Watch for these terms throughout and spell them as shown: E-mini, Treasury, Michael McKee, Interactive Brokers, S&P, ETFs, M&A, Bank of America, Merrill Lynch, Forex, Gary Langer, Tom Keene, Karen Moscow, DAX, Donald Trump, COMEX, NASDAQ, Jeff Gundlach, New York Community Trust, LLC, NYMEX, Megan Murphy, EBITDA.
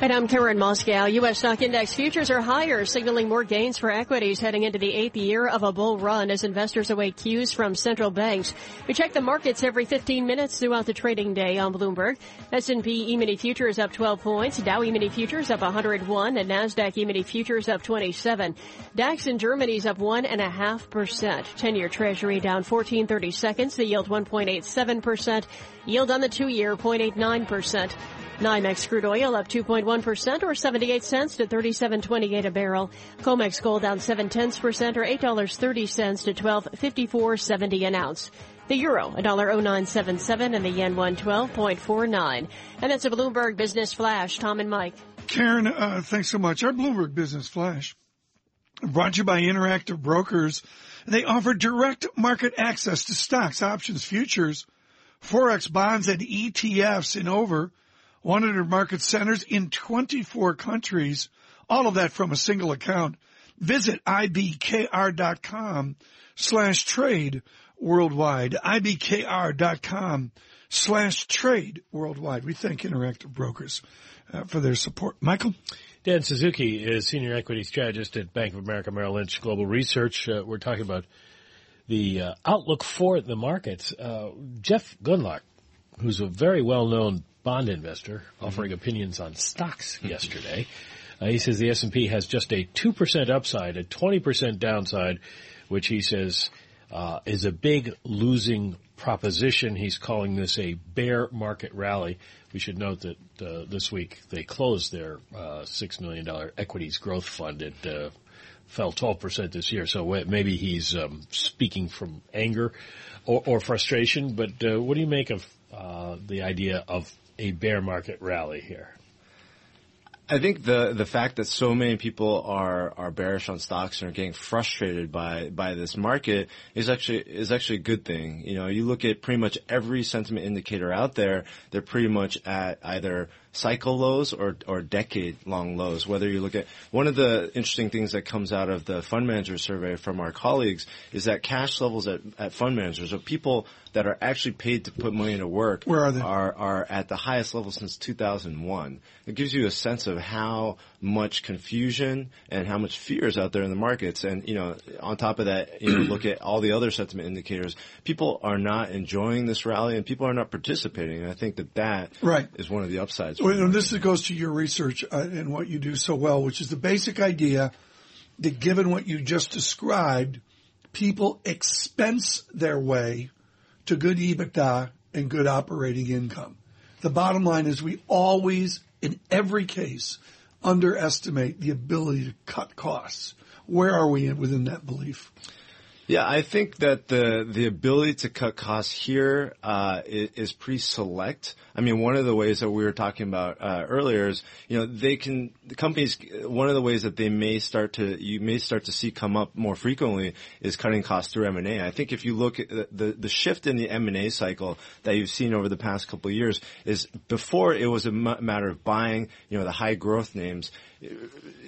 And I'm Karen Moscow. U.S. stock index futures are higher, signaling more gains for equities heading into the eighth year of a bull run as investors await cues from central banks. We check the markets every 15 minutes throughout the trading day on Bloomberg. S&P E-mini futures up 12 points, Dow E-mini futures up 101, and NASDAQ E-mini futures up 27. DAX in Germany's up 1.5%. 10-year Treasury down 14.30 seconds. The yield 1.87%. Yield on the two-year 0.89%. NYMEX crude oil up 2.1% or 78 cents to $37.28 a barrel. COMEX gold down 0.7% or $8.30 to $12.5470 an ounce. The euro, $1.0977 and the yen 112.49. And that's a Bloomberg Business Flash. Tom and Mike. Karen, thanks so much. Our Bloomberg Business Flash brought to you by Interactive Brokers. They offer direct market access to stocks, options, futures, Forex, bonds, and ETFs in over 100 market centers in 24 countries, all of that from a single account. Visit IBKR.com/trade worldwide. IBKR.com/trade worldwide. We thank Interactive Brokers for their support. Michael? Dan Suzuki is Senior Equity Strategist at Bank of America Merrill Lynch Global Research. We're talking about the outlook for the markets. Jeff Gundlach, who's a very well-known bond investor, offering opinions on stocks yesterday. He says the S&P has just a 2% upside, a 20% downside, which he says is a big losing proposition. He's calling this a bear market rally. We should note that this week they closed their $6 million equities growth fund. It fell 12% this year, so maybe he's speaking from anger or frustration. But what do you make of the idea of a bear market rally here? I think the fact that so many people are bearish on stocks and are getting frustrated by this market is actually a good thing. You know, you look at pretty much every sentiment indicator out there, they're pretty much at either cycle lows or decade-long lows. Whether you look at one of the interesting things that comes out of the fund manager survey from our colleagues is that cash levels at fund managers, or people that are actually paid to put money to work, are at the highest level since 2001. It gives you a sense of how much confusion and how much fear is out there in the markets. And, you know, on top of that, you know, look at all the other sentiment indicators. People are not enjoying this rally and people are not participating. And I think that right. is one of the upsides. Well, and this goes to your research and what you do so well, which is the basic idea that given what you just described, people expense their way to good EBITDA and good operating income. The bottom line is we always, in every case, underestimate the ability to cut costs. Where are we within that belief? Yeah, I think that the ability to cut costs here is pretty select. I mean, one of the ways that we were talking about earlier is, you know, one of the ways that you may start to see come up more frequently is cutting costs through M&A. I think if you look at the shift in the M&A cycle that you've seen over the past couple of years, is before it was a matter of buying, you know, the high growth names.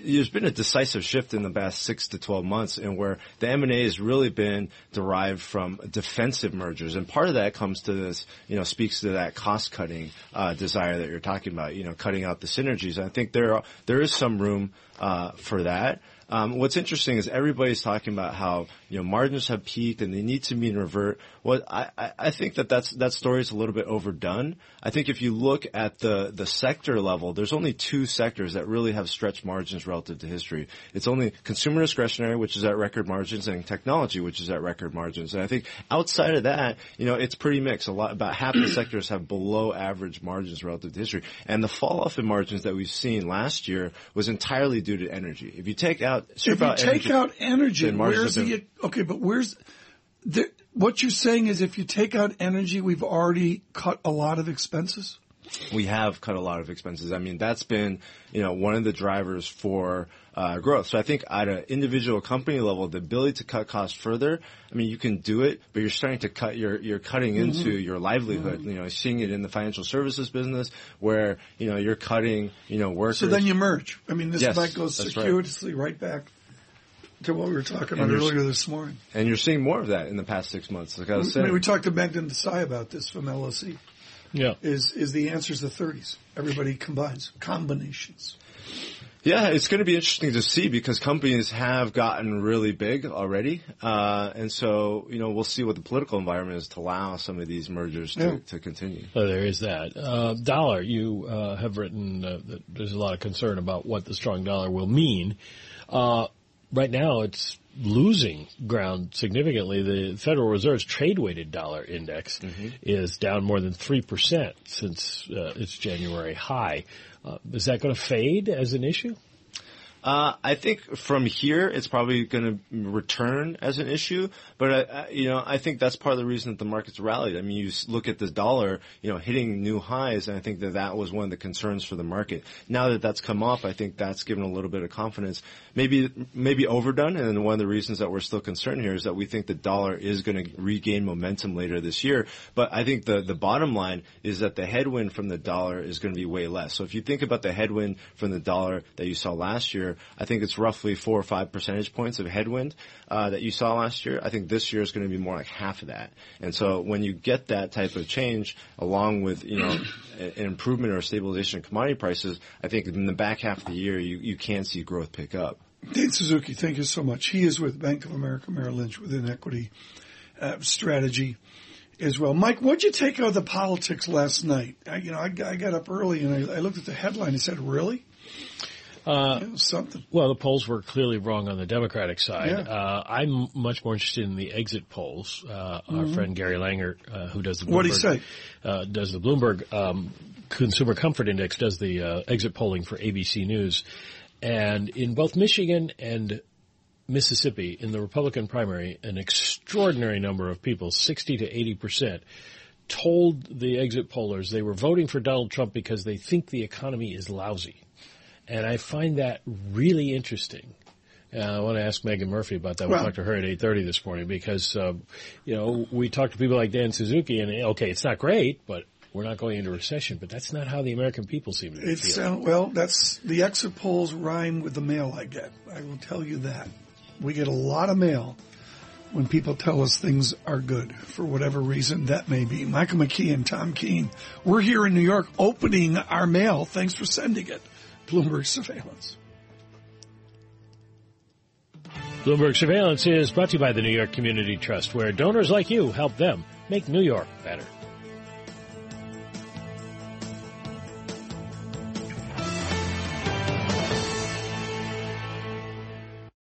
There's been a decisive shift in the past 6 to 12 months in where the M&A has really been derived from defensive mergers. And part of that comes to this, you know, speaks to that cost-cutting desire that you're talking about, you know, cutting out the synergies. And I think there is some room for that. What's interesting is everybody's talking about how, you know, margins have peaked and they need to mean revert. Well, I think that story is a little bit overdone. I think if you look at the sector level, there's only two sectors that really have stretched margins relative to history. It's only consumer discretionary, which is at record margins, and technology, which is at record margins. And I think outside of that, you know, it's pretty mixed. About half the sectors have below average margins relative to history. And the fall off in margins that we've seen last year was entirely due to energy. If you take out energy, where's the – okay, but where's – what you're saying is if you take out energy, we've already cut a lot of expenses? We have cut a lot of expenses. I mean, that's been, you know, one of the drivers for growth. So I think at an individual company level, the ability to cut costs further, I mean, you can do it, but you're starting to cut, you're cutting into your livelihood. Mm-hmm. You know, seeing it in the financial services business where, you know, you're cutting, you know, workers. So then you merge. I mean, this goes circuitously right back to what we were talking about earlier this morning. And you're seeing more of that in the past 6 months. Like I was saying, we talked to Megan Desai about this from LLC. Yeah, is the answer is the 30s. Everybody combines combinations. Yeah, it's going to be interesting to see because companies have gotten really big already, and so we'll see what the political environment is to allow some of these mergers to continue. Oh, there is that. Dollar, you have written that there's a lot of concern about what the strong dollar will mean. Right now, it's losing ground significantly. The Federal Reserve's trade-weighted dollar index is down more than 3% since its January high. Is that going to fade as an issue? I think from here it's probably going to return as an issue, but I think that's part of the reason that the markets rallied. I mean, you look at the dollar, hitting new highs, and I think that was one of the concerns for the market. Now that that's come off, I think that's given a little bit of confidence, maybe overdone. And one of the reasons that we're still concerned here is that we think the dollar is going to regain momentum later this year. But I think the bottom line is that the headwind from the dollar is going to be way less. So if you think about the headwind from the dollar that you saw last year, I think it's roughly 4 or 5 percentage points of headwind that you saw last year. I think this year is going to be more like half of that. And so when you get that type of change along with, an improvement or stabilization in commodity prices, I think in the back half of the year you can see growth pick up. Dan Suzuki, thank you so much. He is with Bank of America Merrill Lynch with an equity strategy as well. Mike, what'd you take out of the politics last night? I got up early and I looked at the headline and said, really? Something. Well, the polls were clearly wrong on the Democratic side. Yeah. I'm much more interested in the exit polls. Our friend Gary Langer, who does the Bloomberg, does the Bloomberg Consumer Comfort Index, does the exit polling for ABC News, and in both Michigan and Mississippi, in the Republican primary, an extraordinary number of people, 60 to 80%. Told the exit pollers they were voting for Donald Trump because they think the economy is lousy. And I find that really interesting. I want to ask Megan Murphy about that. We'll talk to her at 8:30 this morning because, we talk to people like Dan Suzuki and, okay, it's not great, but we're not going into recession. But that's not how the American people seem to feel. That's the exit polls rhyme with the mail I get. I will tell you that. We get a lot of mail when people tell us things are good for whatever reason that may be. Michael McKee and Tom Keene, we're here in New York opening our mail. Thanks for sending it. Bloomberg Surveillance. Bloomberg Surveillance is brought to you by the New York Community Trust, where donors like you help them make New York better.